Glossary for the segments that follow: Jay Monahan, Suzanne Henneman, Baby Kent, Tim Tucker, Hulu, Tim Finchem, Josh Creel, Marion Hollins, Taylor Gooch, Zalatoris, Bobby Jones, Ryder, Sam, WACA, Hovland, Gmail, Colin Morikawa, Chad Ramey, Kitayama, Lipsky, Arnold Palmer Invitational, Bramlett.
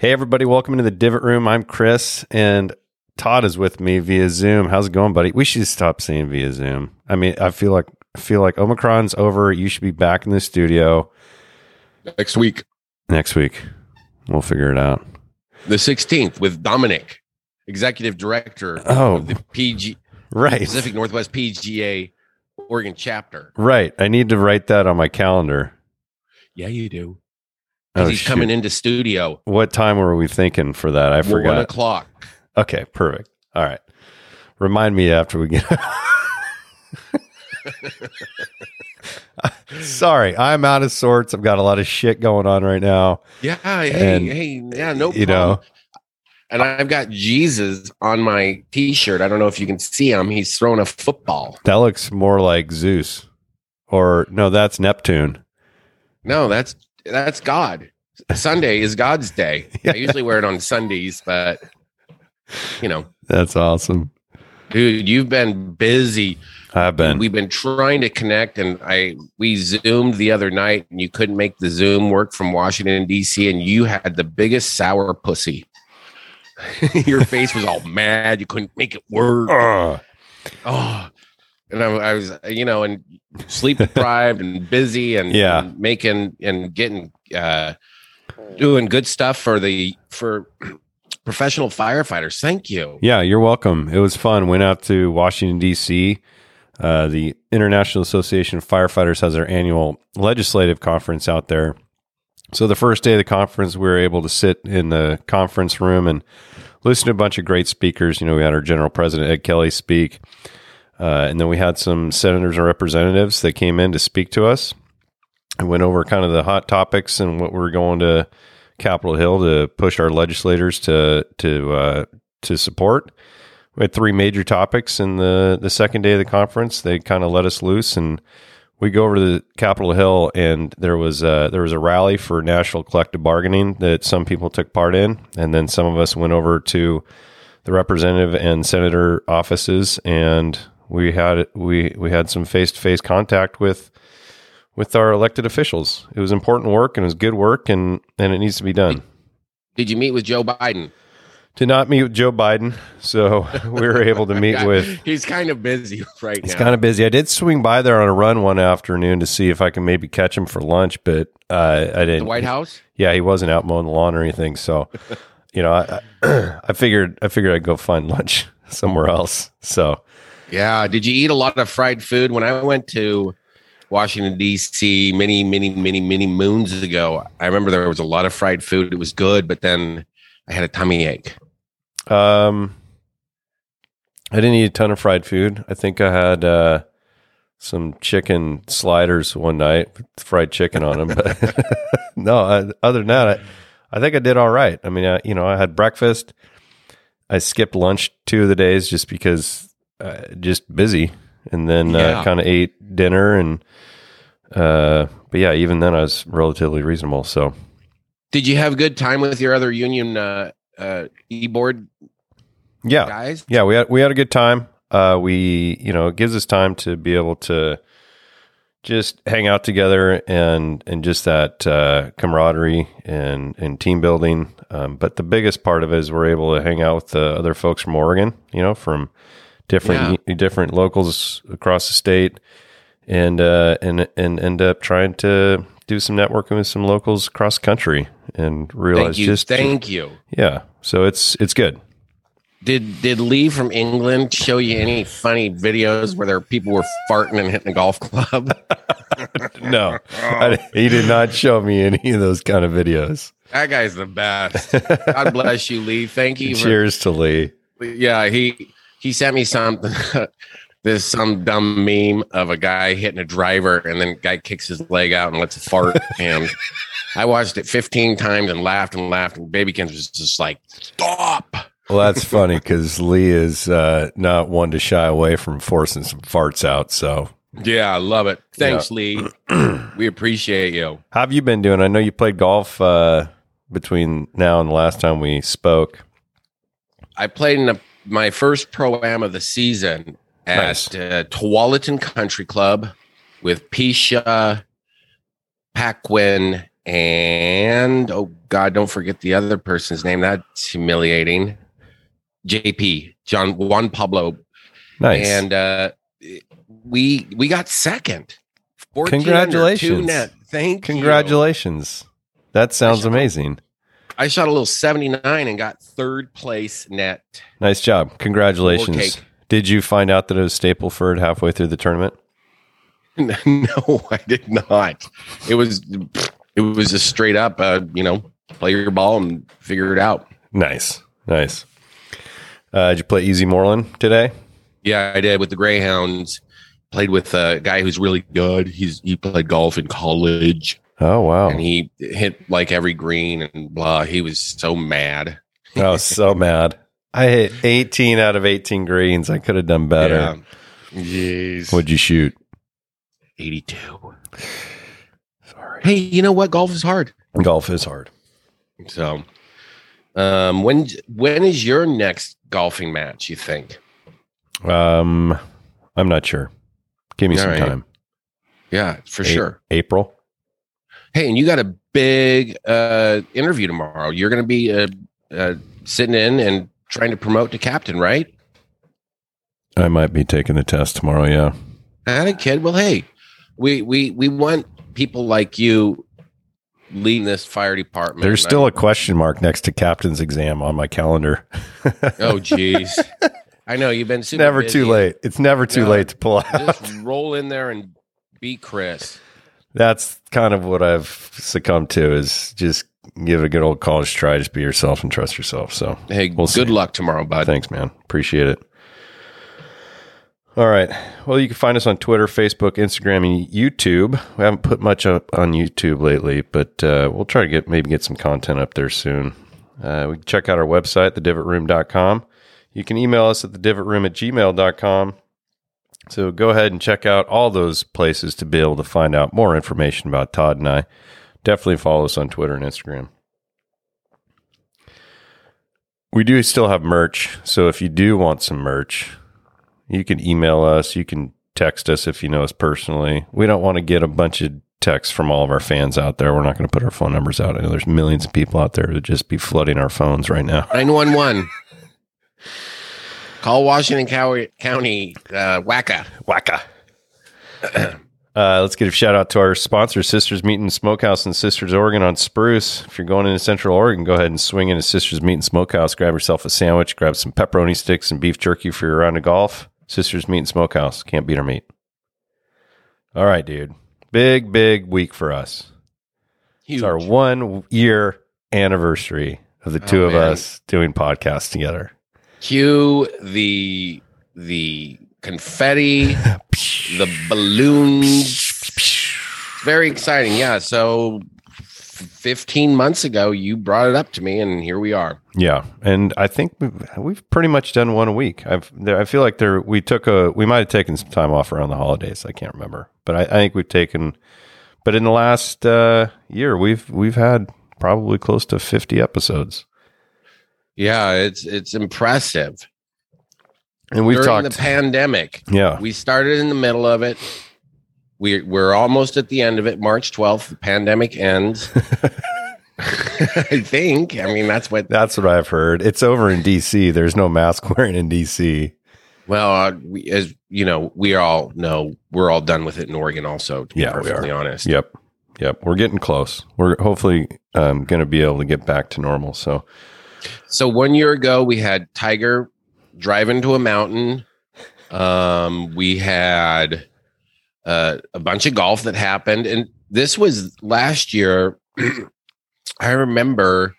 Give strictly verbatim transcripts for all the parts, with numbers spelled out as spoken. Hey, everybody. Welcome into the Divot Room. I'm Chris, and Todd is with me via Zoom. How's it going, buddy? We should stop saying via Zoom. I mean, I feel like I feel like Omicron's over. You should be back in the studio. Next week. Next week. We'll figure it out. The sixteenth with Dominic, executive director oh, of the P G right. Pacific Northwest P G A Oregon chapter. Right. I need to write that on my calendar. Yeah, you do. Oh, he's shoot. coming into studio. What time were we thinking for that? I forgot. One o'clock. Okay, perfect. All right. Remind me after we get... Sorry, I'm out of sorts. I've got a lot of shit going on right now. Yeah, hey, and, hey, yeah, no you problem. Know, and I've got Jesus on my T-shirt. I don't know if you can see him. He's throwing a football. That looks more like Zeus. Or, no, that's Neptune. No, that's that's God. Sunday is God's day. Yeah. I usually wear it on Sundays, but, you know. That's awesome. Dude, you've been busy. I've been. We've been trying to connect, and I we Zoomed the other night, and you couldn't make the Zoom work from Washington, D C, and you had the biggest sour pussy. Your face was all mad. You couldn't make it work. Uh, oh, and I, I was, you know, and sleep deprived and busy and, yeah. and making and getting uh, doing good stuff for the for professional firefighters. Thank you. Yeah, you're welcome. It was fun. Went out to Washington, D C. Uh, the International Association of Firefighters has their annual legislative conference out there. So the first day of the conference, we were able to sit in the conference room and listen to a bunch of great speakers. You know, we had our general president, Ed Kelly, speak. Uh, and then we had some senators and representatives that came in to speak to us and went over kind of the hot topics and what we're going to Capitol Hill to push our legislators to, to, uh, to support. We had three major topics in the, the second day of the conference. They kind of let us loose, and we go over to the Capitol Hill, and there was a, there was a rally for national collective bargaining that some people took part in, and then some of us went over to the representative and senator offices, and we had we we had some face to face contact with with our elected officials. It was important work, and it was good work, and, and it needs to be done. Did you meet with Joe Biden? Did not meet with Joe Biden, so we were able to meet God, with... He's kind of busy right he's now. He's kind of busy. I did swing by there on a run one afternoon to see if I could maybe catch him for lunch, but uh, I didn't. The White House? Yeah, he wasn't out mowing the lawn or anything, so you know, I, I, I figured I figured I'd go find lunch somewhere else. So yeah, did you eat a lot of fried food? When I went to Washington, D C many, many, many, many moons ago, I remember there was a lot of fried food. It was good, but then I had a tummy ache. Um, I didn't eat a ton of fried food. I think I had uh, some chicken sliders one night, fried chicken on them. But no, I, other than that, I, I think I did all right. I mean, I, you know, I had breakfast. I skipped lunch two of the days just because uh, just busy, and then yeah. uh, kind of ate dinner. And uh, but yeah, even then I was relatively reasonable. So, did you have a good time with your other union? Uh- Uh, e-board yeah. guys? Yeah, we had, we had a good time. Uh, we, you know, it gives us time to be able to just hang out together and, and just that uh, camaraderie and, and team building. Um, but the biggest part of it is we're able to hang out with the other folks from Oregon, you know, from different yeah. different locals across the state and, uh, and, and end up trying to do some networking with some locals across the country and realize thank you, just thank you. Yeah. So it's, it's good. Did, did Lee from England show you any funny videos where there people were farting and hitting a golf club? No, I, he did not show me any of those kind of videos. That guy's the best. God bless you, Lee. Thank you. Cheers for, to Lee. Yeah. He, he sent me something. There's some dumb meme of a guy hitting a driver, and then the guy kicks his leg out and lets it fart. And I watched it fifteen times and laughed and laughed, and Baby Kent was just like, stop. Well, that's funny because Lee is uh, not one to shy away from forcing some farts out. So yeah, I love it. Thanks, yeah. Lee. We appreciate you. How have you been doing? I know you played golf uh, between now and the last time we spoke. I played in a, my first pro-am of the season. Nice. At uh, Tualatin Country Club with Pisha, Paquin, And, oh, God, don't forget the other person's name. That's humiliating. J P, John Juan Pablo. Nice. And uh, we we got second. Congratulations. Net. Thank Congratulations. You. That sounds I shot, amazing. I shot a little seventy-nine and got third place net. Nice job. Congratulations. Did you find out that it was Stapleford halfway through the tournament? No, I did not. It was it was just straight up, uh, you know, play your ball and figure it out. Nice. Nice. Uh, did you play Easy Moreland today? Yeah, I did with the Greyhounds. Played with a guy who's really good. He's he played golf in college. Oh wow! And he hit like every green and blah. He was so mad. Oh, so mad! I hit eighteen out of eighteen greens. I could have done better. Yeah. Jeez. What'd you shoot? eighty-two. Sorry. Hey, you know what? Golf is hard. Golf is hard. So, um, when when is your next golfing match? You think? Um, I'm not sure. Give me All some right. time. Yeah, for A- sure. April. Hey, and you got a big uh, interview tomorrow. You're going to be uh, uh, sitting in and trying to promote to captain, right? I might be taking the test tomorrow, yeah. All right, kid. Well, hey, we, we, we want people like you leading this fire department. There's still I- a question mark next to captain's exam on my calendar. Oh, geez. I know you've been super never busy. Too late. It's never too no, late to pull out. Just roll in there and be Chris. That's kind of what I've succumbed to is just give it a good old college try. Just be yourself and trust yourself. So hey, we'll good see. luck tomorrow, bud. Thanks, man. Appreciate it. All right. Well, you can find us on Twitter, Facebook, Instagram, and YouTube. We haven't put much up on YouTube lately, but uh, we'll try to get maybe get some content up there soon. Uh, we can check out our website, the divot room dot com. You can email us at the divot room at gmail dot com. So go ahead and check out all those places to be able to find out more information about Todd and I. Definitely follow us on Twitter and Instagram. We do still have merch. So if you do want some merch, you can email us. You can text us if you know us personally. We don't want to get a bunch of texts from all of our fans out there. We're not going to put our phone numbers out. I know there's millions of people out there who just be flooding our phones right now. nine one one. Call Washington County, uh, W A C A. W A C A. uh, let's give a shout out to our sponsors, Sisters Meat and Smokehouse in Sisters, Oregon on Spruce. If you're going into Central Oregon, go ahead and swing into Sisters Meat and Smokehouse. Grab yourself a sandwich, grab some pepperoni sticks and beef jerky for your round of golf. Sisters Meat and Smokehouse. Can't beat our meat. All right, dude. Big, big week for us. Huge. It's our one year anniversary of the oh, two of man. us doing podcasts together. Cue the the confetti, the balloons. It's very exciting. Yeah. So fifteen months ago, you brought it up to me, and here we are. Yeah, and I think we've, we've pretty much done one a week. I've I feel like there we took a we might have taken some time off around the holidays. I can't remember, but I, I think we've taken. But in the last uh, year, we've we've had probably close to fifty episodes. Yeah, it's it's impressive. And we've During talked the pandemic. Yeah. We started in the middle of it. We we're almost at the end of it. March twelfth, the pandemic ends. I think. I mean, that's what That's what I've heard. It's over in D C. There's no mask wearing in D C. Well, uh, we, as you know, we all know we're all done with it in Oregon also, to yeah, be perfectly honest. Yep. Yep, we're getting close. We're hopefully um, going to be able to get back to normal, so So one year ago, we had Tiger driving to a mountain. Um, we had uh, a bunch of golf that happened. And this was last year. I remember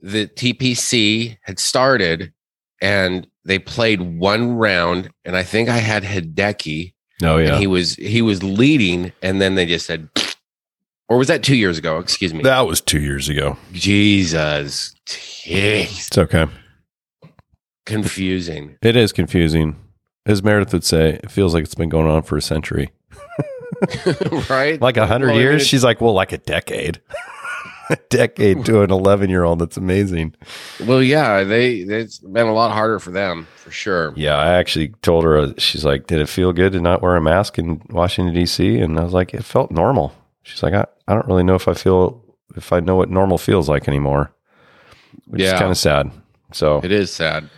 the T P C had started and they played one round. And I think I had Hideki. Oh, yeah. And he was he was leading. And then they just said... Or was that two years ago? Excuse me. That was two years ago. Jesus. Jeez. It's okay. Confusing. It is confusing. As Meredith would say, it feels like it's been going on for a century. Right? Like a hundred well, years? She's like, well, like a decade. A decade to an eleven-year-old. That's amazing. Well, yeah. they It's been a lot harder for them, for sure. Yeah. I actually told her, she's like, did it feel good to not wear a mask in Washington, D C? And I was like, it felt normal. she's like, I, I don't really know if I feel, if I know what normal feels like anymore, which yeah. is kind of sad. So it is sad.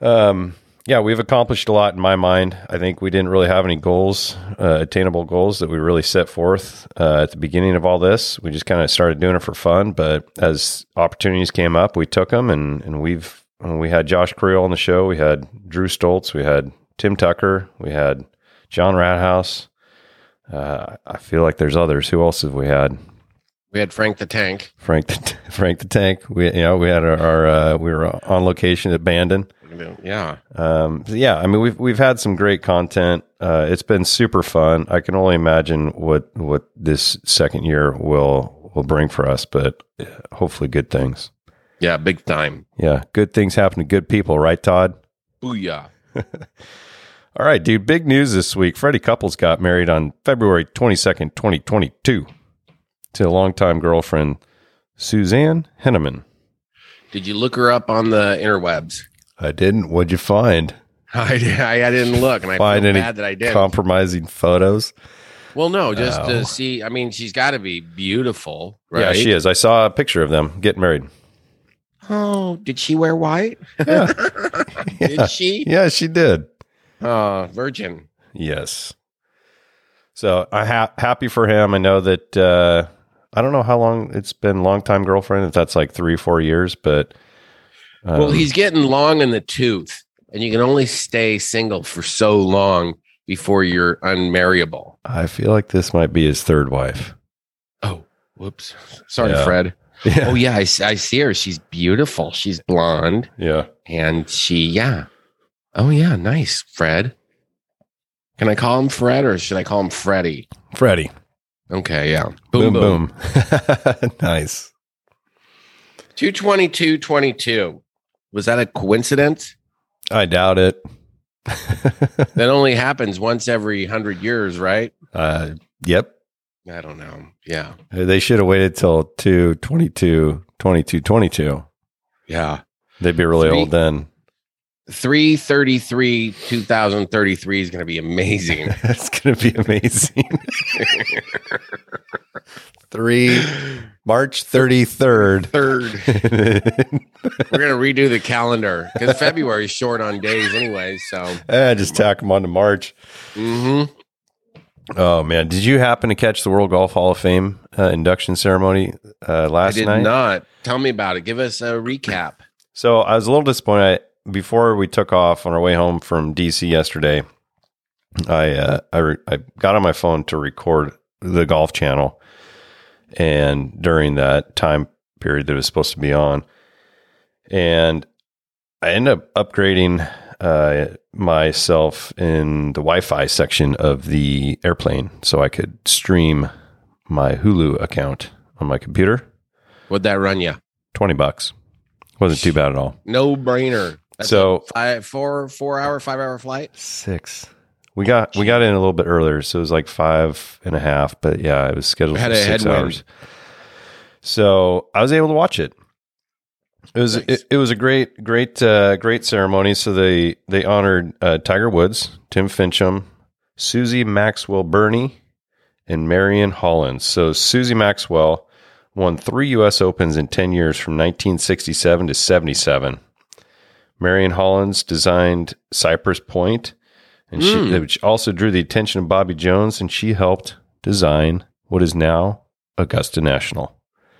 Um, yeah, we've accomplished a lot in my mind. I think we didn't really have any goals, uh, attainable goals that we really set forth uh, at the beginning of all this. We just kind of started doing it for fun, but as opportunities came up, we took them, and, and we've, we had Josh Creel on the show. We had Drew Stoltz. We had Tim Tucker. We had John Rathouse. Uh, I feel like there's others. Who else have we had? We had Frank the Tank. Frank the, Frank the Tank. We, you know, we had our, our uh, we were on location at Bandon. Yeah. Um, yeah. I mean, we've, we've had some great content. Uh, it's been super fun. I can only imagine what, what this second year will, will bring for us, but hopefully good things. Yeah. Big time. Yeah. Good things happen to good people, right, Todd? Booyah. All right, dude. Big news this week. Freddie Couples got married on February twenty-second, twenty twenty-two to a longtime girlfriend, Suzanne Henneman. Did you look her up on the interwebs? I didn't. What'd you find? I, I didn't look, and I find feel any bad that I did. Compromising photos? Well, no, just oh. to see. I mean, she's got to be beautiful, right? Yeah, she is. I saw a picture of them getting married. Oh, did she wear white? Yeah. Did yeah. she? Yeah, she did. Uh, virgin. Yes. So I'm ha- happy for him. I know that, uh, I don't know how long it's been, longtime girlfriend, if that's like three, four years, but. Um, well, he's getting long in the tooth, and you can only stay single for so long before you're unmarriable. I feel like this might be his third wife. Oh, whoops. Sorry, yeah. Fred. Yeah. Oh, yeah, I, I see her. She's beautiful. She's blonde. Yeah. And she, yeah. Oh, yeah, nice, Fred. Can I call him Fred, or should I call him Freddie? Freddie. Okay, yeah. Boom, boom. boom. boom. Nice. two twenty-two twenty-two. Was that a coincidence? I doubt it. That only happens once every hundred years, right? Uh, yep. I don't know. Yeah. They should have waited till two twenty-two twenty-two twenty-two. Yeah. They'd be really Three, old then. three thirty-three, two thousand thirty-three is going to be amazing. It's going to be amazing. Three, March thirty-third. Third. We're going to redo the calendar because February is short on days anyway. So eh, just tack them on to March. Mm hmm. Oh, man. Did you happen to catch the World Golf Hall of Fame uh, induction ceremony uh, last night? I did not. Tell me about it. Give us a recap. So I was a little disappointed. I, before we took off on our way home from D C yesterday, I, uh, I, re- I got on my phone to record the Golf Channel. And during that time period that it was supposed to be on. And I ended up upgrading uh myself in the Wi-Fi section of the airplane so I could stream my Hulu account on my computer. What'd that run you? twenty bucks. Wasn't too bad at all. No brainer. That's so a five, four, four hour, five hour flight. Six. We got we got in a little bit earlier, so it was like five and a half. But yeah, it was scheduled for six hours. So I was able to watch it. It was nice. it, it was a great great uh, great ceremony. So they they honored uh, Tiger Woods, Tim Fincham, Susie Maxwell Burney, and Marion Hollins. So Susie Maxwell won three U S Opens in ten years, from nineteen sixty-seven to seventy-seven. Marion Hollins designed Cypress Point. And she mm. which also drew the attention of Bobby Jones, and she helped design what is now Augusta National.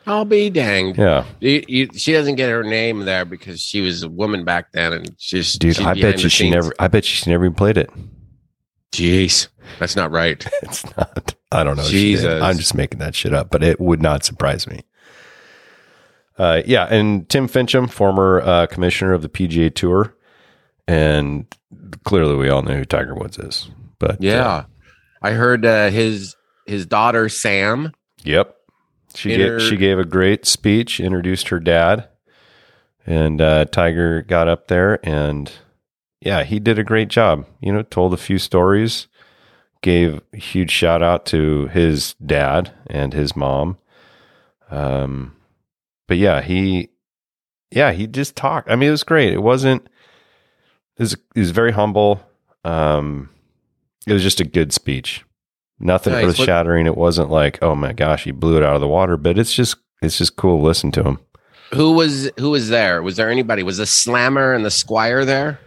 I'll be danged. Yeah. You, you, she doesn't get her name there because she was a woman back then, and she's dude. I bet you she scenes. never. I bet she never even played it. Jeez, that's not right. It's not. I don't know. Jesus, I'm just making that shit up, but it would not surprise me. Uh, yeah, and Tim Fincham, former uh, commissioner of the P G A Tour. And clearly, we all know who Tiger Woods is. But yeah, uh, I heard uh, his his daughter Sam. Yep, she inter- gave, she gave a great speech, introduced her dad, and uh, Tiger got up there, and yeah, he did a great job. You know, told a few stories, gave a huge shout out to his dad and his mom. Um, but yeah, he yeah he just talked. I mean, it was great. It wasn't. Is is very humble. Um, it was just a good speech. Nothing nice. Earth shattering. It wasn't like, oh my gosh, he blew it out of the water, but it's just it's just cool to listen to him. Who was who was there? Was there anybody? Was the Slammer and the Squire there?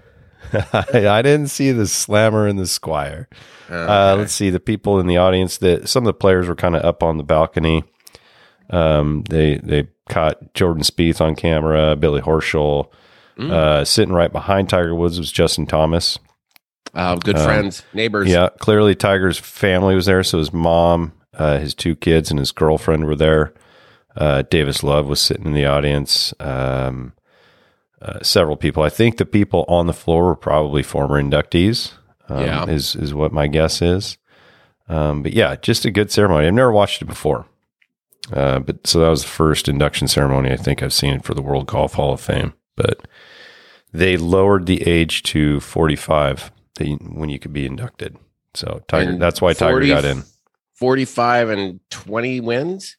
I didn't see the Slammer and the Squire. Okay. Uh, let's see the people in the audience. That some of the players were kind of up on the balcony. Um, they they caught Jordan Spieth on camera. Billy Horschel mm. uh, sitting right behind Tiger Woods was Justin Thomas. Uh, good um, friends, neighbors. Yeah, clearly Tiger's family was there. So his mom, uh, his two kids, and his girlfriend were there. Uh, Davis Love was sitting in the audience. Um, uh, several people. I think the people on the floor were probably former inductees. Um, yeah, is is what my guess is. Um, but yeah, just a good ceremony. I've never watched it before. Uh, but so that was the first induction ceremony I think I've seen for the World Golf Hall of Fame. But they lowered the age to forty-five when you could be inducted. So Tiger, and that's why forty, Tiger got in. forty-five and twenty wins?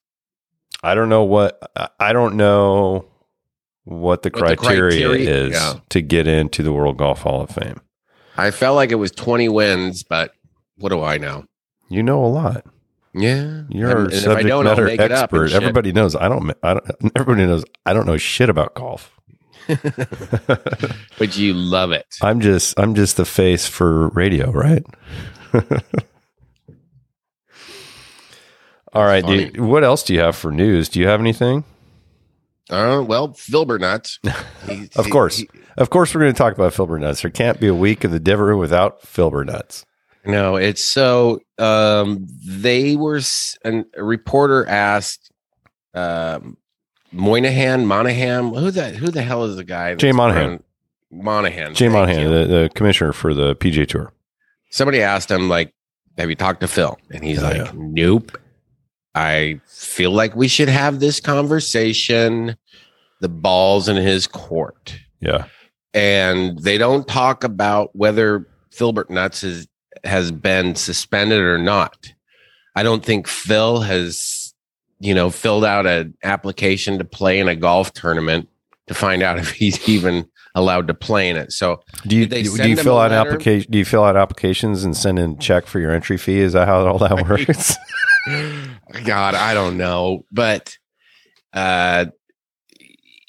I don't know what I don't know what the, what criteria, the criteria is yeah. to get into the World Golf Hall of Fame. I felt like it was twenty wins, but what do I know? You know a lot. Yeah, you're a subject matter expert. Everybody knows I don't. I don't. Everybody knows I don't know shit about golf. But you love it. I'm just. I'm just the face for radio, right? All right, dude. What else do you have for news? Do you have anything? Uh, well, Filbert Nuts. He, of he, course, he, of course, we're going to talk about Filbert Nuts. There can't be a week of the Dever without Filbert Nuts. No, it's so um, they were an, a reporter asked um, Moynihan, Monahan, who that who the hell is the guy? Jay Monahan. Monahan. Jay Monahan, the, the commissioner for the P G A Tour. Somebody asked him, like, have you talked to Phil? And he's oh, like, yeah. nope. I feel like we should have this conversation. The ball's in his court. Yeah. And they don't talk about whether Filbert Nuts is has been suspended or not. I don't think Phil has, you know, filled out an application to play in a golf tournament to find out if he's even allowed to play in it. So do you, do you fill out application? Do you fill out applications and send in a check for your entry fee? Is that how all that works? God, I don't know. But uh,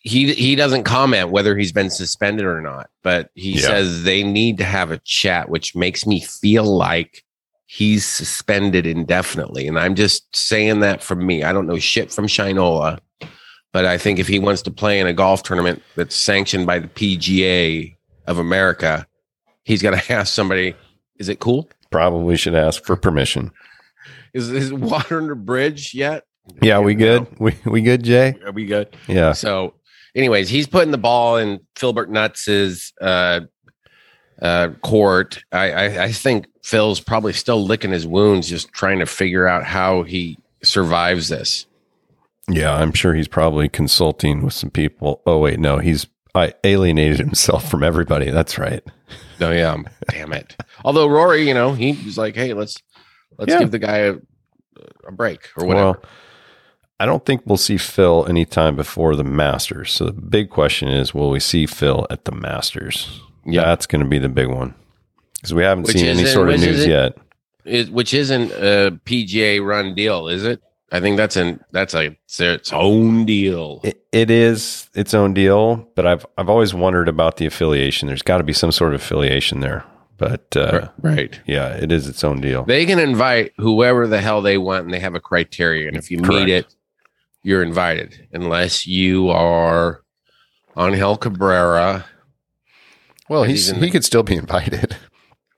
he, he doesn't comment whether he's been suspended or not, but he yeah. says they need to have a chat, which makes me feel like he's suspended indefinitely. And I'm just saying that from me. I don't know shit from Shinola, but I think if he wants to play in a golf tournament that's sanctioned by the P G A of America, he's got to ask somebody, is it cool? Probably should ask for permission. Is, is water under bridge yet? Yeah, we good? We we good, Jay? Are we good? Yeah. So anyways, he's putting the ball in Filbert Nuts's uh, uh, court. I, I, I think Phil's probably still licking his wounds, just trying to figure out how he survives this. Yeah, I'm sure he's probably consulting with some people. Oh, wait, no, he's I alienated himself from everybody. That's right. Oh, yeah. Damn it. Although Rory, you know, he was like, hey, let's let's yeah. give the guy a, a break or whatever. Well, I don't think we'll see Phil anytime before the Masters. So the big question is, will we see Phil at the Masters? Yeah, that's going to be the big one because we haven't which seen any sort of news yet. It, which isn't a P G A run deal, is it? I think that's an that's a it's, its own deal. It, it is its own deal, but I've I've always wondered about the affiliation. There's got to be some sort of affiliation there. But uh, right, yeah, it is its own deal. They can invite whoever the hell they want, and they have a criteria. And if you Correct. meet it, you're invited, unless you are Angel Cabrera. Well, he's, he's the, he could still be invited.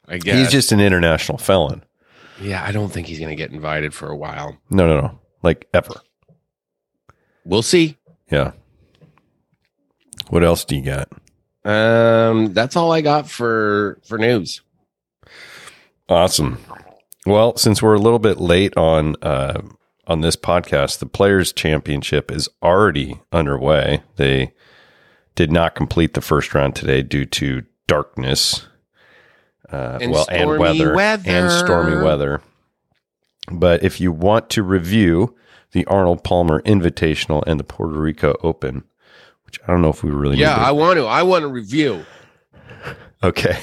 I guess he's just an international felon. Yeah, I don't think he's going to get invited for a while. No, no, no, like ever. We'll see. Yeah. What else do you got? Um, that's all I got for, for news. Awesome. Well, since we're a little bit late on, uh, on this podcast, the Players Championship is already underway. They did not complete the first round today due to darkness, uh, and well, and weather, weather and stormy weather. But if you want to review the Arnold Palmer Invitational and the Puerto Rico Open, I don't know if we really yeah, need to. I want to. I want to review. Okay.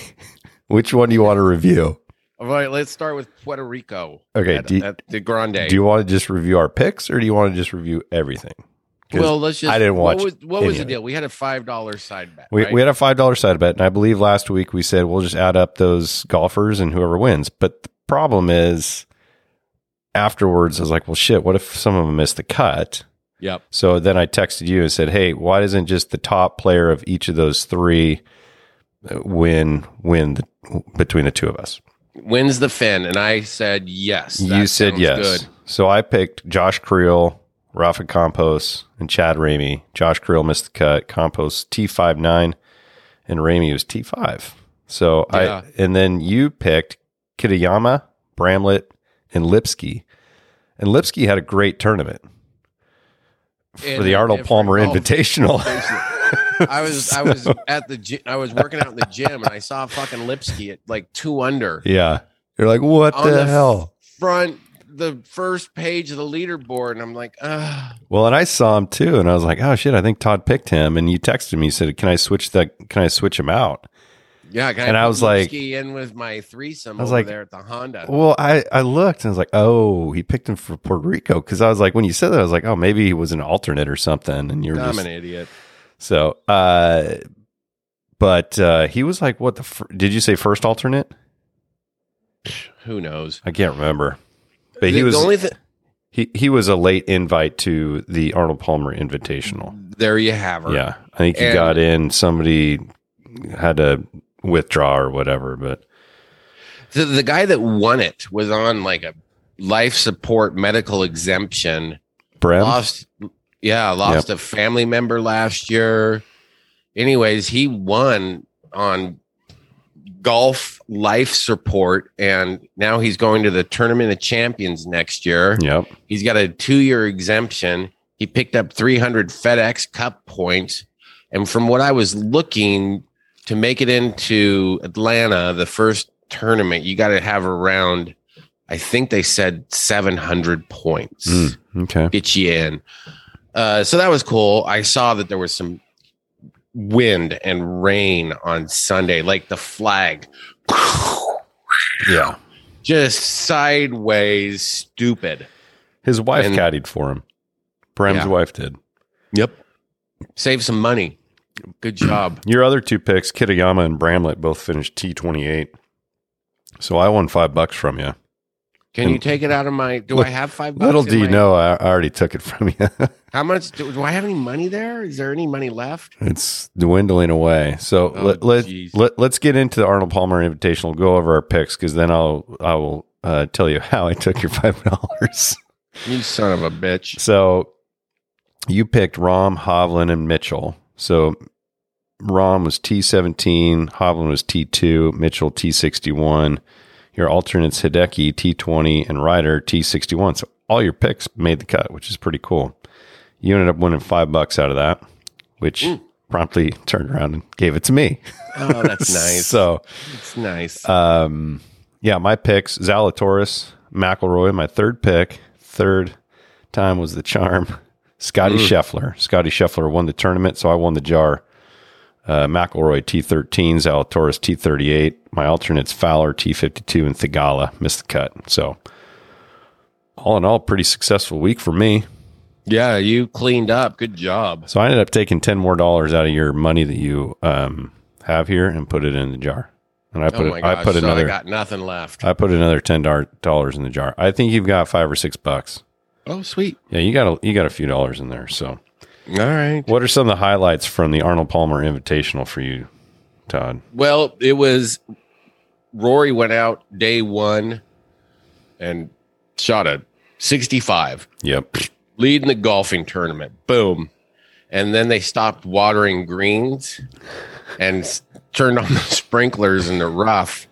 Which one do you want to review? All right, let's start with Puerto Rico. Okay, at, do, at the Grande. Do you want to just review our picks, or do you want to just review everything? Well, let's just. I didn't watch. What was, what was the deal? We had a five dollar side bet. We right? we had a five dollar side bet, and I believe last week we said we'll just add up those golfers and whoever wins. But the problem is, afterwards, I was like, well, shit. What if some of them missed the cut? Yep. So then I texted you and said, hey, why doesn't just the top player of each of those three win win the, between the two of us? Wins the Finn, and I said yes. You said yes. Good. So I picked Josh Creel, Rafa Campos, and Chad Ramey. Josh Creel missed the cut. Campos T five nine, and Ramey was T five. So yeah. I and then you picked Kitayama, Bramlett, and Lipsky, and Lipsky had a great tournament for and, the Arnold Palmer Invitational. I was I was at the gy- I was working out in the gym and I saw fucking Lipsky at like two under. Yeah, you're like, what the, the hell? Front, the first page of the leaderboard, and I'm like, ah. Well, and I saw him too, and I was like, oh shit, I think Todd picked him. And you texted me, you said, can I switch the? Can I switch him out? Yeah, can and I, I was like, in with my threesome I was over like, there at the Honda. Well, I, I looked and I was like, oh, he picked him for Puerto Rico because I was like, when you said that, I was like, oh, maybe he was an alternate or something, and you're I'm just, an idiot. So, uh, but uh, he was like, what the? Fr- Did you say first alternate? Who knows? I can't remember. But the, he was the only thing. He he was a late invite to the Arnold Palmer Invitational. There you have her. Yeah, I think he and, got in. Somebody had to withdraw or whatever, but the, the guy that won it was on like a life support medical exemption. Brem? Lost, yeah, lost yep. a family member last year. Anyways, he won on golf life support, and now he's going to the Tournament of Champions next year. Yep, he's got a two-year exemption. He picked up three hundred FedEx Cup points, and from what I was looking. To make it into Atlanta, the first tournament, you got to have around, I think they said seven hundred points. Mm, okay. Get you in. Uh, so that was cool. I saw that there was some wind and rain on Sunday, like the flag. Yeah. Just sideways stupid. His wife and, caddied for him. Bram's yeah. wife did. Yep. Save some money. Good job. Your other two picks, Kitayama and Bramlett, both finished T twenty-eight. So I won five bucks from you. Can and you take it out of my... Do look, I have five bucks? Little do you know, I already took it from you. How much? Do, do I have any money there? Is there any money left? It's dwindling away. So oh, let, let, let, let's get into the Arnold Palmer Invitational. Go over our picks, because then I'll, I will uh, tell you how I took your five dollars. You son of a bitch. So you picked Rahm, Hovland, and Mitchell. So Rahm was T seventeen, Hovland was T two, Mitchell T sixty-one, your alternates Hideki T twenty, and Ryder T sixty-one. So all your picks made the cut, which is pretty cool. You ended up winning five bucks out of that, which mm. promptly turned around and gave it to me. Oh, that's nice. So it's nice. Um, yeah, my picks, Zalatoris, McIlroy, my third pick, third time was the charm. Scotty mm. Scheffler. Scotty Scheffler won the tournament, so I won the jar. Uh, McIlroy, T thirteen, Zalatoris, T thirty-eight. My alternates, Fowler, T fifty-two, and Thigala missed the cut. So, all in all, pretty successful week for me. Yeah, you cleaned up. Good job. So, I ended up taking ten more dollars out of your money that you um, have here and put it in the jar. And I put, oh my gosh, I put so another. I got nothing left. I put another ten dollars in the jar. I think you've got five or six bucks. Oh, sweet. Yeah, you got a you got a few dollars in there. So, all right. What are some of the highlights from the Arnold Palmer Invitational for you, Todd? Well, it was Rory went out day one and shot a sixty-five. Yep. Leading the golfing tournament. Boom. And then they stopped watering greens and s- turned on the sprinklers in the rough.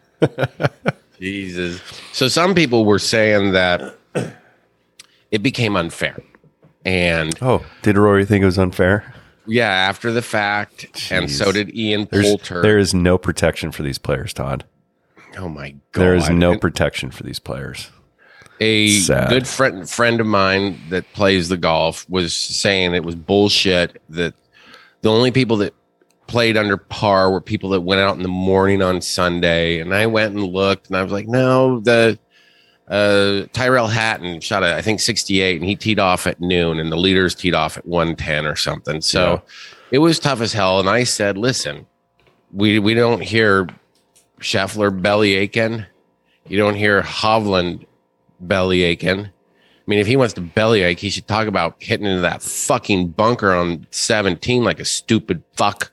Jesus. So some people were saying that it became unfair. And oh, did Rory think it was unfair? Yeah, after the fact. Jeez. And so did Ian Poulter. There's, there is no protection for these players, Todd. Oh my God. There is no and protection for these players. A Sad. good friend friend of mine that plays the golf was saying it was bullshit that the only people that played under par were people that went out in the morning on Sunday. And I went and looked and I was like, no, the uh, Tyrell Hatton shot at, I think, sixty-eight, and he teed off at noon and the leaders teed off at one ten or something. So yeah. It was tough as hell. And I said, listen, we, we don't hear Scheffler belly aching. You don't hear Hovland belly aching. I mean, if he wants to belly ache, he should talk about hitting into that fucking bunker on seventeen like a stupid fuck.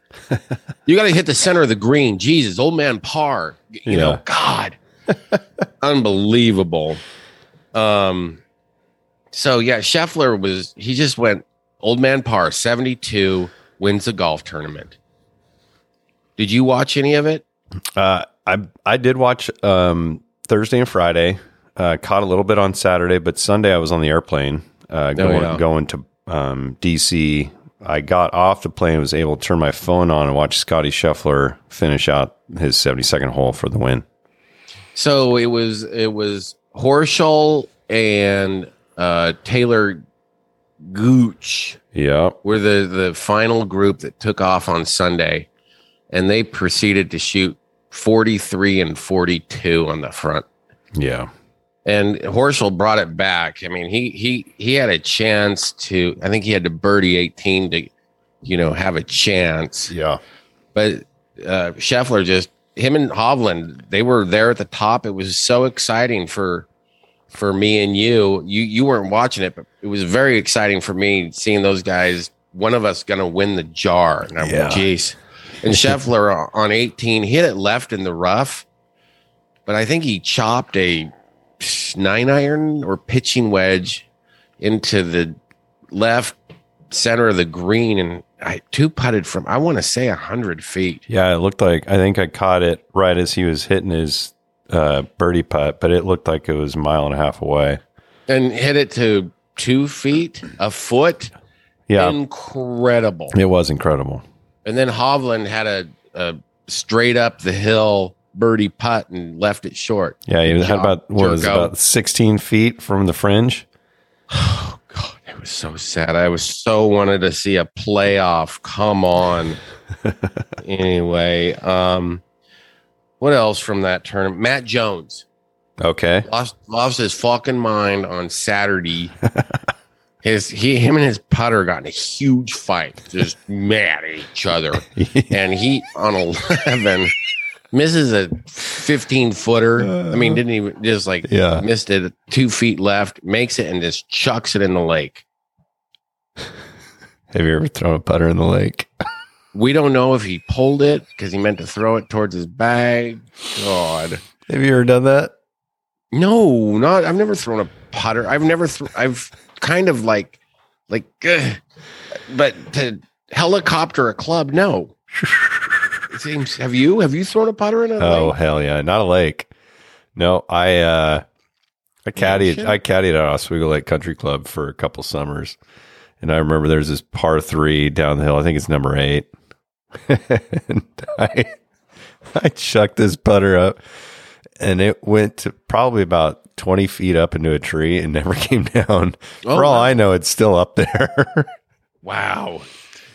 You got to hit the center of the green. Jesus, old man par. You yeah. know, God. Unbelievable. Um. So, yeah, Scheffler was, he just went old man par, seventy-two, wins the golf tournament. Did you watch any of it? Uh, I I did watch um, Thursday and Friday. Uh, caught a little bit on Saturday, but Sunday I was on the airplane uh, going, oh, yeah. going to um, D C. I got off the plane, was able to turn my phone on and watch Scotty Scheffler finish out his seventy-second hole for the win. So it was it was Horschel and uh, Taylor Gooch. Yeah, were the the final group that took off on Sunday, and they proceeded to shoot forty-three and forty-two on the front. Yeah. And Horschel brought it back. I mean, he he he had a chance to. I think he had to birdie eighteen to, you know, have a chance. Yeah. But uh, Scheffler just him and Hovland, they were there at the top. It was so exciting for for me and you. You you weren't watching it, but it was very exciting for me seeing those guys. One of us going to win the jar. And I'm yeah. Geez. And Scheffler on eighteen hit it left in the rough, but I think he chopped a nine iron or pitching wedge into the left center of the green, and I two putted from, I want to say, one hundred feet. Yeah, it looked like, I think I caught it right as he was hitting his uh, birdie putt, but it looked like it was a mile and a half away. And hit it to two feet, a foot. Yeah. Incredible. It was incredible. And then Hovland had a, a straight up the hill birdie putt and left it short. Yeah, he had about what was about sixteen feet from the fringe. Oh God, it was so sad. I was so wanted to see a playoff. Come on. Anyway, um, what else from that tournament? Matt Jones. Okay, lost lost his fucking mind on Saturday. His he him and his putter got in a huge fight, just mad at each other, yeah. And he on eleven. Misses a fifteen footer. Uh, I mean, didn't even just like yeah. missed it two feet left, makes it and just chucks it in the lake. Have you ever thrown a putter in the lake? We don't know if he pulled it because he meant to throw it towards his bag. God. Have you ever done that? No, not. I've never thrown a putter. I've never, th- I've kind of like, like, ugh, but to helicopter a club, no. Seems, have you have you thrown a putter in a oh lake? Hell yeah, not a lake. No, I uh I caddied oh, I caddied at Oswego Lake Country Club for a couple summers, and I remember there's this par three down the hill. I think it's number eight. And I I chucked this putter up, and it went to probably about twenty feet up into a tree and never came down. Oh, for all wow. I know, it's still up there. Wow.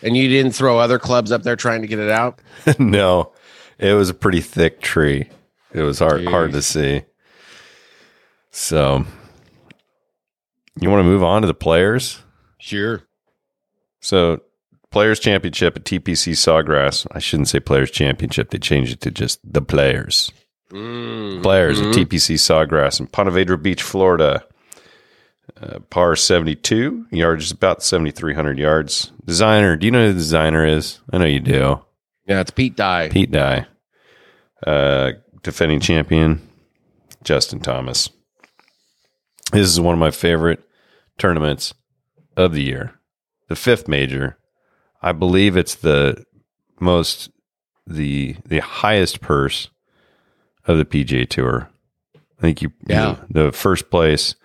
And you didn't throw other clubs up there trying to get it out? No, it was a pretty thick tree. It was hard, hard to see. So you want to move on to the players? Sure. So Players Championship at T P C Sawgrass. I shouldn't say Players Championship. They changed it to just the Players. Mm-hmm. Players at T P C Sawgrass in Ponte Vedra Beach, Florida. Uh, par seventy-two yards, about seventy-three hundred yards. Designer, do you know who the designer is? I know you do. Yeah, it's Pete Dye. Pete Dye. Uh, defending champion, Justin Thomas. This is one of my favorite tournaments of the year. The fifth major. I believe it's the most, the the highest purse of the P G A Tour. I think you, yeah. you know, the first place.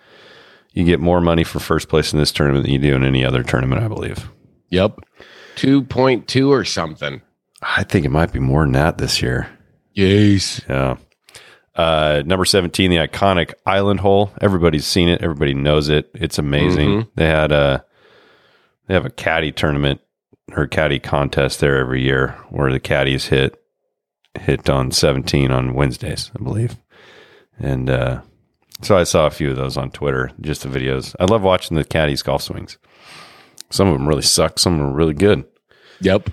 You get more money for first place in this tournament than you do in any other tournament, I believe. Yep. two point two or something. I think it might be more than that this year. Yes. Yeah. Uh, number seventeen, the iconic Island Hole. Everybody's seen it. Everybody knows it. It's amazing. Mm-hmm. They had a, they have a caddy tournament her caddy contest there every year where the caddies hit hit on seventeen on Wednesdays, I believe. And uh, so I saw a few of those on Twitter, just the videos. I love watching the caddies' golf swings. Some of them really suck. Some of them are really good. Yep.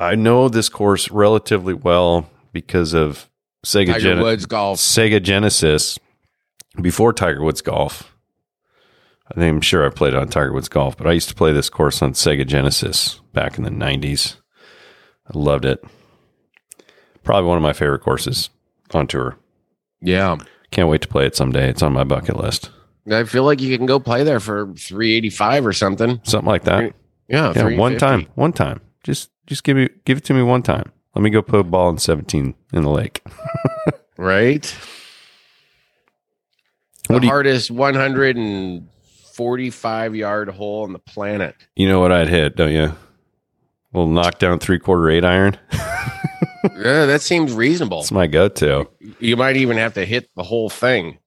I know this course relatively well because of Sega Tiger Gen- Woods Golf. Sega Genesis before Tiger Woods Golf. I think I'm sure I played it on Tiger Woods Golf, but I used to play this course on Sega Genesis back in the nineties. I loved it. Probably one of my favorite courses on tour. Yeah. Can't wait to play it someday. It's on my bucket list. I feel like you can go play there for three eighty-five or something. Something like that. Yeah. yeah one time. One time. Just just give me give it to me one time. Let me go put a ball in seventeen in the lake. Right? The what hardest you, one hundred forty-five yard hole on the planet. You know what I'd hit, don't you? We'll knock down three quarter eight iron. Yeah, that seems reasonable. It's my go-to. You might even have to hit the whole thing.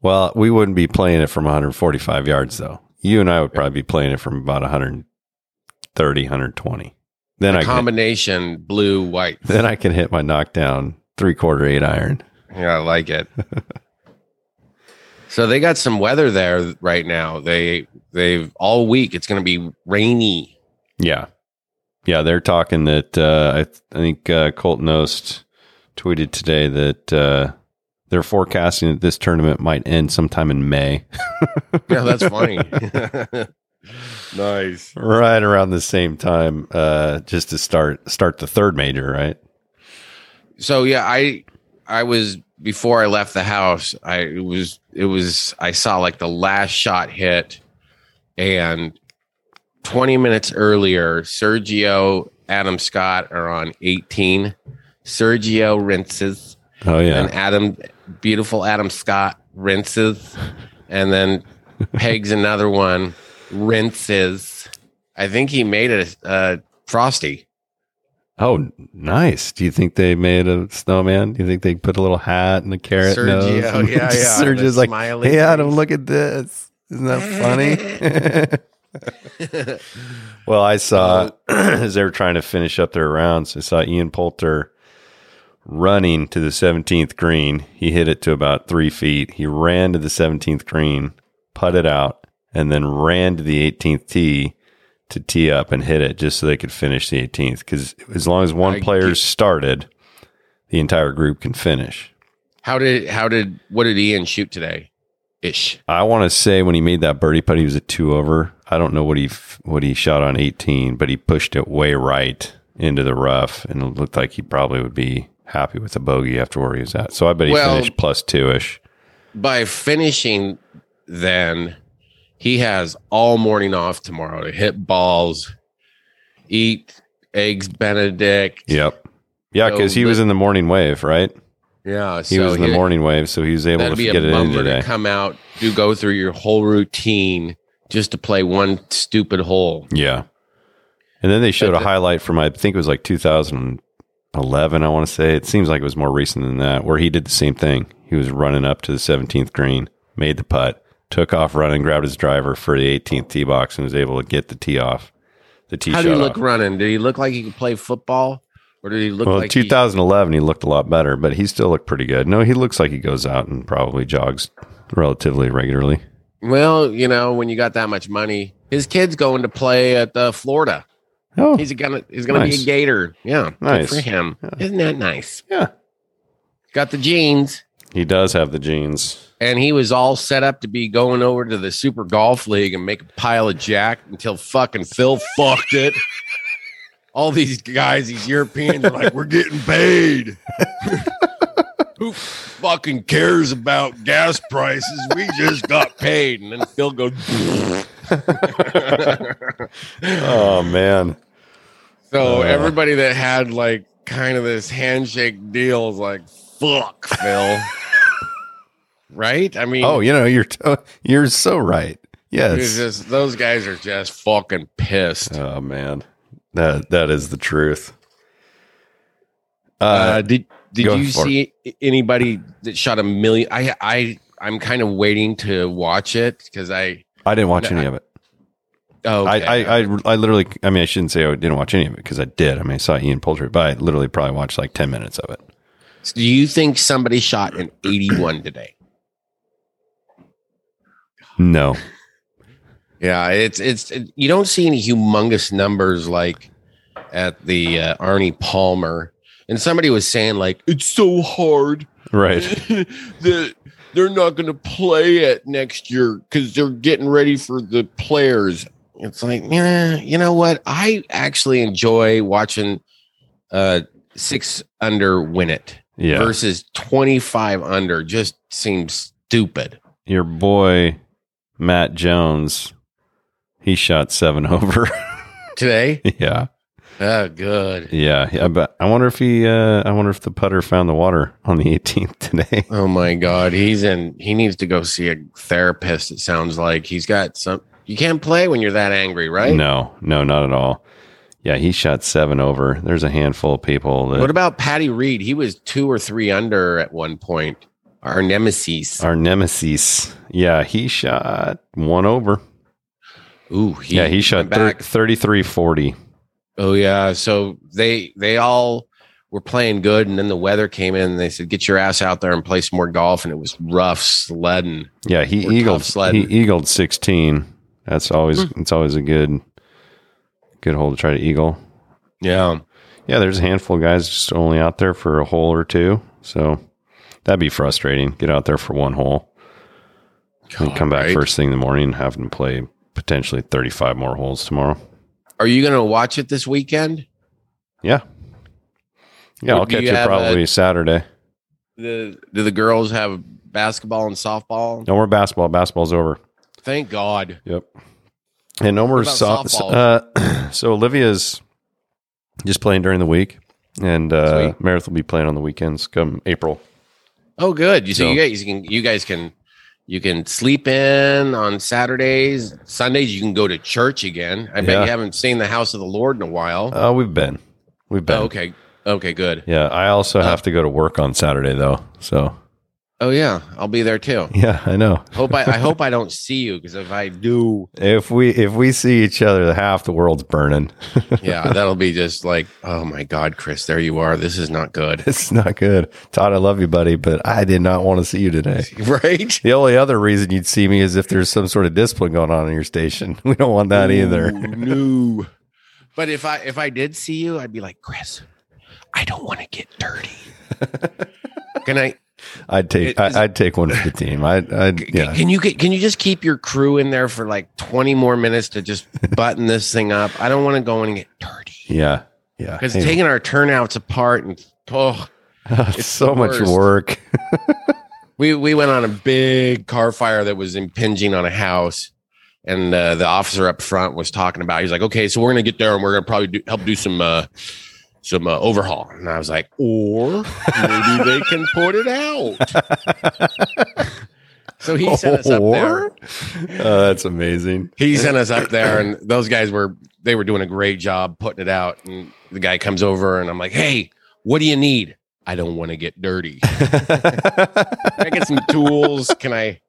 Well, we wouldn't be playing it from one hundred forty-five yards, though. You and I would probably be playing it from about one hundred thirty, one hundred twenty. Then a I combination hit, blue white. Then I can hit my knockdown three quarter eight iron. Yeah, I like it. So they got some weather there right now. They they've all week. It's going to be rainy. Yeah. Yeah, they're talking that uh, I, th- I think uh, Colton Ost tweeted today that uh, they're forecasting that this tournament might end sometime in May. Yeah, that's funny. Nice. Right around the same time, uh, just to start start the third major, right? So yeah, I I was before I left the house. I it was it was I saw like the last shot hit and. twenty minutes earlier, Sergio, Adam Scott are on eighteen. Sergio rinses. Oh, yeah. And Adam, beautiful Adam Scott rinses. And then pegs another one, rinses. I think he made a, a Frosty. Oh, nice. Do you think they made a snowman? Do you think they put a little hat and a carrot Sergio, nose? Sergio, yeah, yeah. Sergio's like, hey, Adam, look at this. Isn't that funny? Well, I saw as they were trying to finish up their rounds, I saw Ian Poulter running to the seventeenth green. He hit it to about three feet. He ran to the seventeenth green, putted out, and then ran to the eighteenth tee to tee up and hit it just so they could finish the eighteenth. Because as long as one player started, the entire group can finish. How did how did what did Ian shoot today? Ish. I want to say when he made that birdie putt, he was a two over. I don't know what he what he shot on eighteen, but he pushed it way right into the rough, and it looked like he probably would be happy with a bogey after where he was at. So I bet he well, finished plus two-ish. By finishing, then, he has all morning off tomorrow to hit balls, eat Eggs Benedict. Yep. Yeah, because so he was in the morning wave, right? Yeah, he so was in the he, morning wave, so he was able to get it in today. To come out, do go through your whole routine just to play one stupid hole. Yeah, and then they showed but a the, highlight from I think it was like two thousand eleven. I want to say it seems like it was more recent than that, where he did the same thing. He was running up to the seventeenth green, made the putt, took off running, grabbed his driver for the eighteenth tee box, and was able to get the tee off. The tee. How did he look off. running? Did he look like he could play football? Or did he look well, like twenty eleven, he, he looked a lot better, but he still looked pretty good. No, he looks like he goes out and probably jogs relatively regularly. Well, you know, when you got that much money, his kid's going to play at uh, Florida. Oh, he's gonna he's gonna nice. be a Gator. Yeah, nice. Good for him. Yeah. Isn't that nice? Yeah, got the genes. He does have the genes, and he was all set up to be going over to the Super Golf League and make a pile of jack until fucking Phil fucked it. All these guys, these Europeans are like, we're getting paid. Who fucking cares about gas prices? We just got paid. And then Phil goes. Oh, man. So uh, everybody that had like kind of this handshake deal is like, fuck, Phil. Right? I mean. Oh, you know, you're, t- you're so right. Yes. Just, those guys are just fucking pissed. Oh, man. That that is the truth. Uh, uh, did did you see it. anybody that shot a million? I I I'm kind of waiting to watch it because I I didn't watch I, any of it. Oh, okay. I, I, I, I literally, I mean, I shouldn't say I didn't watch any of it because I did. I mean, I saw Ian Poulter, but I literally probably watched like ten minutes of it. So do you think somebody shot an eighty-one today? No. Yeah, it's, it's, it, you don't see any humongous numbers like at the uh, Arnie Palmer. And somebody was saying like, it's so hard. Right. the, They're not going to play it next year because they're getting ready for the players. It's like, yeah, you know what? I actually enjoy watching uh, six under win it yeah. versus twenty-five under. Just seems stupid. Your boy, Matt Jones, he shot seven over. Today? Yeah. Oh, good. Yeah, yeah, but I wonder if he. Uh, I wonder if the putter found the water on the eighteenth today. Oh my God, he's in. He needs to go see a therapist. It sounds like he's got some. You can't play when you're that angry, right? No, no, not at all. Yeah, he shot seven over. There's a handful of people. That, what about Patty Reed? He was two or three under at one point. Our nemesis. Our nemesis. Yeah, he shot one over. Ooh. He yeah, he shot thirty-three forty. Oh, yeah. So they they all were playing good, and then the weather came in, and they said, get your ass out there and play some more golf, and it was rough sledding. Yeah, he eagled, sledding. He eagled sixteen. That's always mm. it's always a good good hole to try to eagle. Yeah. Yeah, there's a handful of guys just only out there for a hole or two, so that'd be frustrating. Get out there for one hole and all come back right. First thing in the morning and have them play potentially thirty-five more holes tomorrow. Are you going to watch it this weekend? Yeah. Yeah, I'll catch it probably Saturday. The, do the girls have basketball and softball? No more basketball. Basketball's over. Thank God. Yep. And no more soft, softball. Uh, so Olivia's just playing during the week, and uh, Meredith will be playing on the weekends come April. Oh, good. You so, so you guys can you guys can You can sleep in on Saturdays. Sundays, you can go to church again. I yeah. bet you haven't seen the house of the Lord in a while. Oh, uh, we've been. We've been. Oh, okay. Okay, good. Yeah, I also uh, have to go to work on Saturday, though. So. Oh, yeah. I'll be there, too. Yeah, I know. hope I, I hope I don't see you, because if I do. If we if we see each other, half the world's burning. Yeah, that'll be just like, oh, my God, Chris, there you are. This is not good. It's not good. Todd, I love you, buddy, but I did not want to see you today. Right? The only other reason you'd see me is if there's some sort of discipline going on in your station. We don't want that Ooh, either. No. But if I if I did see you, I'd be like, Chris, I don't want to get dirty. Can I? I'd take I, I'd take one for the team. I I'd, yeah. Can you can you just keep your crew in there for like twenty more minutes to just button this thing up? I don't want to go in and get dirty. Yeah, yeah. Because taking on. Our turnouts apart and oh, oh it's so much work. we we went on a big car fire that was impinging on a house, and uh, the officer up front was talking about. He's like, okay, so we're gonna get there and we're gonna probably do, help do some. Uh, Some uh, overhaul. And I was like, or maybe they can put it out. So he sent us up there. Oh, that's amazing. He sent us up there, and those guys were, they were doing a great job putting it out. And the guy comes over, and I'm like, hey, what do you need? I don't want to get dirty. Can I get some tools? Can I,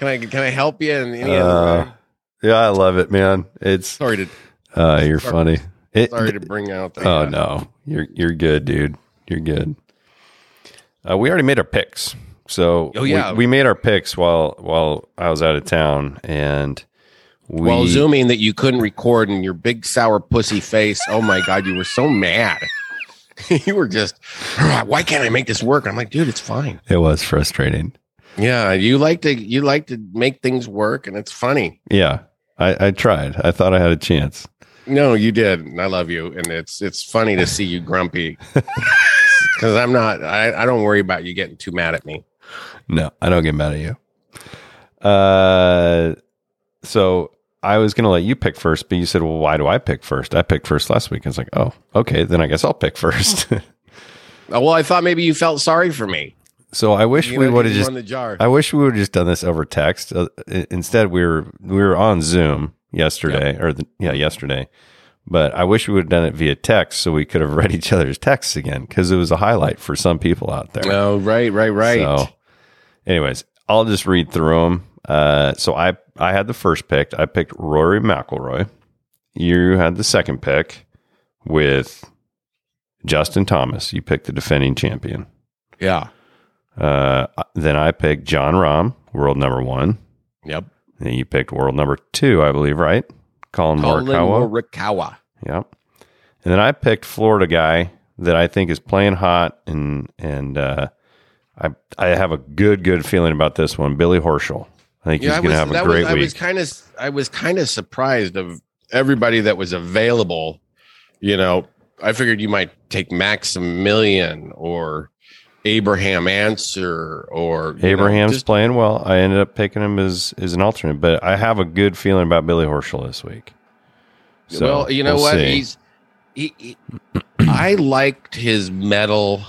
can I, can I help you? In any other way? Yeah, I love it, man. It's sorry to, uh, you're sorry. Funny. It, Sorry to bring out that. Oh, guy. No. You're you're good, dude. You're good. Uh, we already made our picks. So oh, yeah. we, we made our picks while while I was out of town. And we... Well, assuming that you couldn't record and your big sour pussy face. Oh, my God. You were so mad. You were just, why can't I make this work? And I'm like, dude, it's fine. It was frustrating. Yeah. You like to you like to make things work, and it's funny. Yeah. I, I tried. I thought I had a chance. No, you did. And I love you. And it's it's funny to see you grumpy. Because I'm not, I, I don't worry about you getting too mad at me. No, I don't get mad at you. Uh, so I was going to let you pick first, but you said, well, why do I pick first? I picked first last week. I was like, oh, okay. Then I guess I'll pick first. Oh, well, I thought maybe you felt sorry for me. So I wish you we would have just, the jar. I wish we would have just done this over text. Uh, instead, we were, we were on Zoom. Yesterday yep. or the, yeah, yesterday, but I wish we would have done it via text so we could have read each other's texts again, because it was a highlight for some people out there. Oh, right, right, right. So, anyways, I'll just read through them. Uh, so I, I had the first pick. I picked Rory McIlroy. You had the second pick with Justin Thomas. You picked the defending champion. Yeah. Uh, then I picked John Rahm, world number one. Yep. And you picked world number two, I believe, right? Colin, Colin Morikawa. Morikawa. Yep. And then I picked Florida guy that I think is playing hot, and and uh, I I have a good good feeling about this one, Billy Horschel. I think yeah, he's going to have a great was, week. I was kind of I was kind of surprised of everybody that was available. You know, I figured you might take Maximilian or Abraham Answer or Abraham's know, just, playing well. I ended up picking him as, as an alternate, but I have a good feeling about Billy Horschel this week. So well, you know we'll what? See. He's he, he I liked his medal,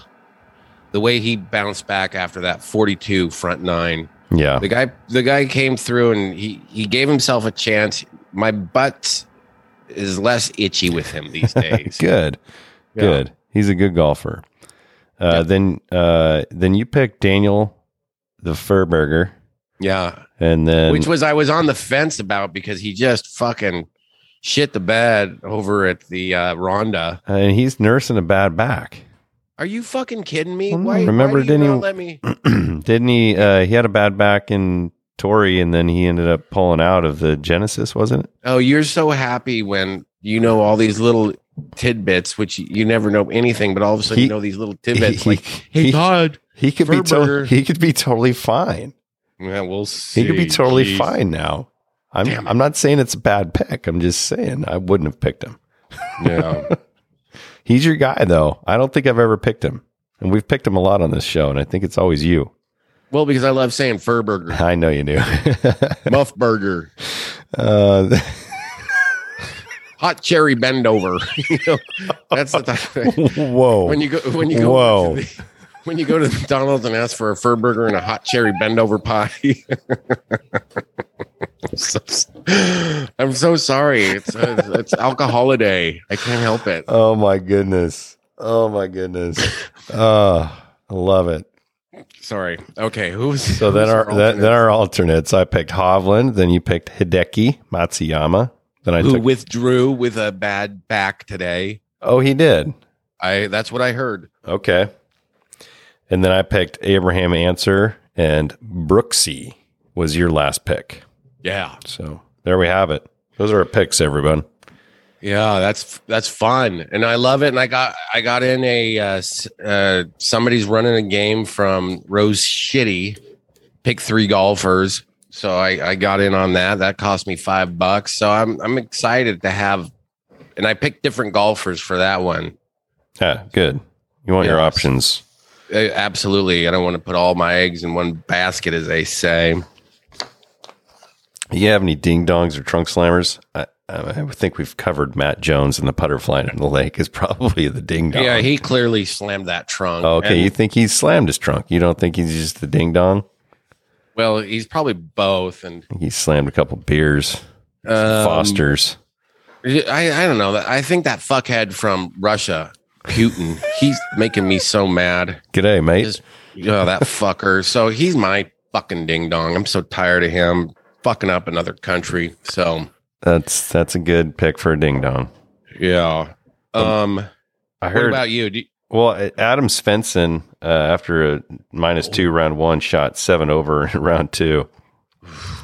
the way he bounced back after that forty-two front nine. Yeah. The guy the guy came through and he, he gave himself a chance. My butt is less itchy with him these days. Good. Yeah. Good. He's a good golfer. Uh, yep. Then, uh, then you picked Daniel, the Furberger. Yeah, and then which was I was on the fence about because he just fucking shit the bed over at the uh, Ronda, uh, and he's nursing a bad back. Are you fucking kidding me? Well, why? Remember, why didn't he? Let me. Didn't he? Uh, he had a bad back in Torrey, and then he ended up pulling out of the Genesis, wasn't it? Oh, you're so happy when you know all these little tidbits, which you never know anything, but all of a sudden he, you know these little tidbits. He, like, hey, he, Todd, he could be to- he could be totally fine. Yeah, we'll see. He could be totally Jeez. fine now. I'm I'm not saying it's a bad pick. I'm just saying I wouldn't have picked him. Yeah, he's your guy though. I don't think I've ever picked him, and we've picked him a lot on this show, and I think it's always you. Well, because I love saying Furberger. I know you do. Muffberger. Uh. Hot cherry bend over. You know, that's the thing. Whoa. When you go when you go Whoa. To the, when you go to McDonald's and ask for a Furburger and a hot cherry bend over pie. I'm, so, I'm so sorry. It's uh, it's alcoholiday. I can't help it. Oh my goodness. Oh my goodness. Oh, I love it. Sorry. Okay. Who's so then our, our that, then our alternates. I picked Hovland, then you picked Hideki, Matsuyama. I who took, withdrew with a bad back today. Oh, he did. I. That's what I heard. Okay. And then I picked Abraham Answer, and Brooksy was your last pick. Yeah. So there we have it. Those are our picks, everyone. Yeah, that's that's fun, and I love it. And I got I got in a uh, uh, somebody's running a game from Rose Shitty. Pick three golfers. So I, I got in on that. That cost me five bucks. So I'm I'm excited to have, and I picked different golfers for that one. Yeah, good. You want yes. your options? Absolutely. I don't want to put all my eggs in one basket, as they say. You have any ding dongs or trunk slammers? I, I think we've covered Matt Jones and the putter flying in the lake is probably the ding dong. Yeah, he clearly slammed that trunk. Oh, okay, and you think he slammed his trunk? You don't think he's just the ding dong? Well, he's probably both, and he slammed a couple beers, um, Fosters. I, I don't know. I think that fuckhead from Russia, Putin, he's making me so mad. G'day, mate. Just, oh, that fucker. So he's my fucking ding dong. I'm so tired of him fucking up another country. So that's that's a good pick for a ding dong. Yeah. Um. I heard what about you. Do you Well, Adam Svensson, uh, after a minus two round one, shot seven over in round two.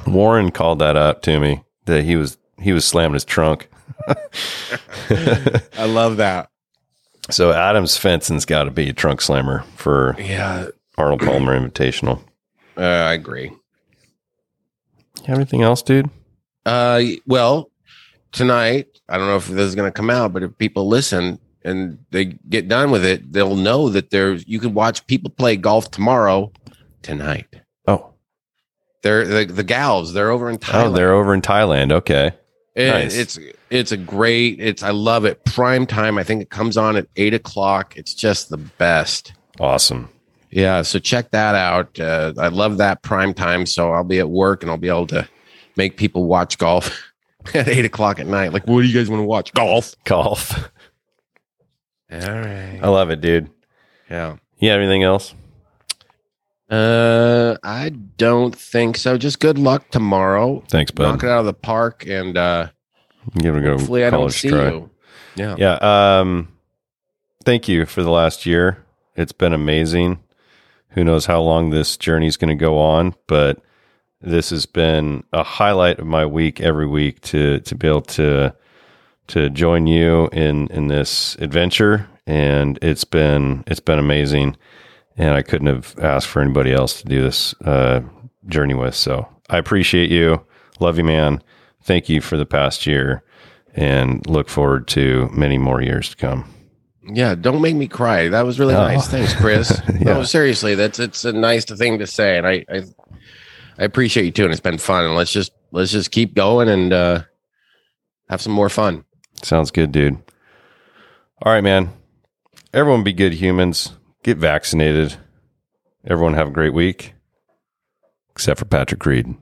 Warren called that up to me that he was he was slamming his trunk. I love that. So Adam Svensson's got to be a trunk slammer for yeah. Arnold Palmer Invitational. Uh, I agree. You have anything else, dude? Uh, well, tonight, I don't know if this is going to come out, but if people listen and they get done with it, they'll know that there's, you can watch people play golf tomorrow, tonight. Oh, they're the, the gals. They're over in Thailand. Oh, they're over in Thailand. Okay. It, nice. It's, it's a great, it's, I love it. Prime time. I think it comes on at eight o'clock. It's just the best. Awesome. Yeah. So check that out. Uh, I love that prime time. So I'll be at work and I'll be able to make people watch golf at eight o'clock at night. Like, what do you guys want to watch? Golf, golf. All right. I love it, dude. Yeah. You have anything else? Uh, I I don't think so. Just good luck tomorrow. Thanks, bud. Knock it out of the park, and uh, give it a go. Hopefully, I don't see try. you. Yeah, yeah. Um, thank you for the last year. It's been amazing. Who knows how long this journey is going to go on, but this has been a highlight of my week every week to to be able to to join you in in this adventure, and it's been it's been amazing. And I couldn't have asked for anybody else to do this uh, journey with. So I appreciate you. Love you, man. Thank you for the past year, and look forward to many more years to come. Yeah. Don't make me cry. That was really oh. nice. Thanks, Chris. yeah. No, seriously, that's, it's a nice thing to say. And I, I, I appreciate you too. And it's been fun, and let's just, let's just keep going and uh, have some more fun. Sounds good, dude. All right, man. Everyone be good humans. Get vaccinated. Everyone have a great week, except for Patrick Reed.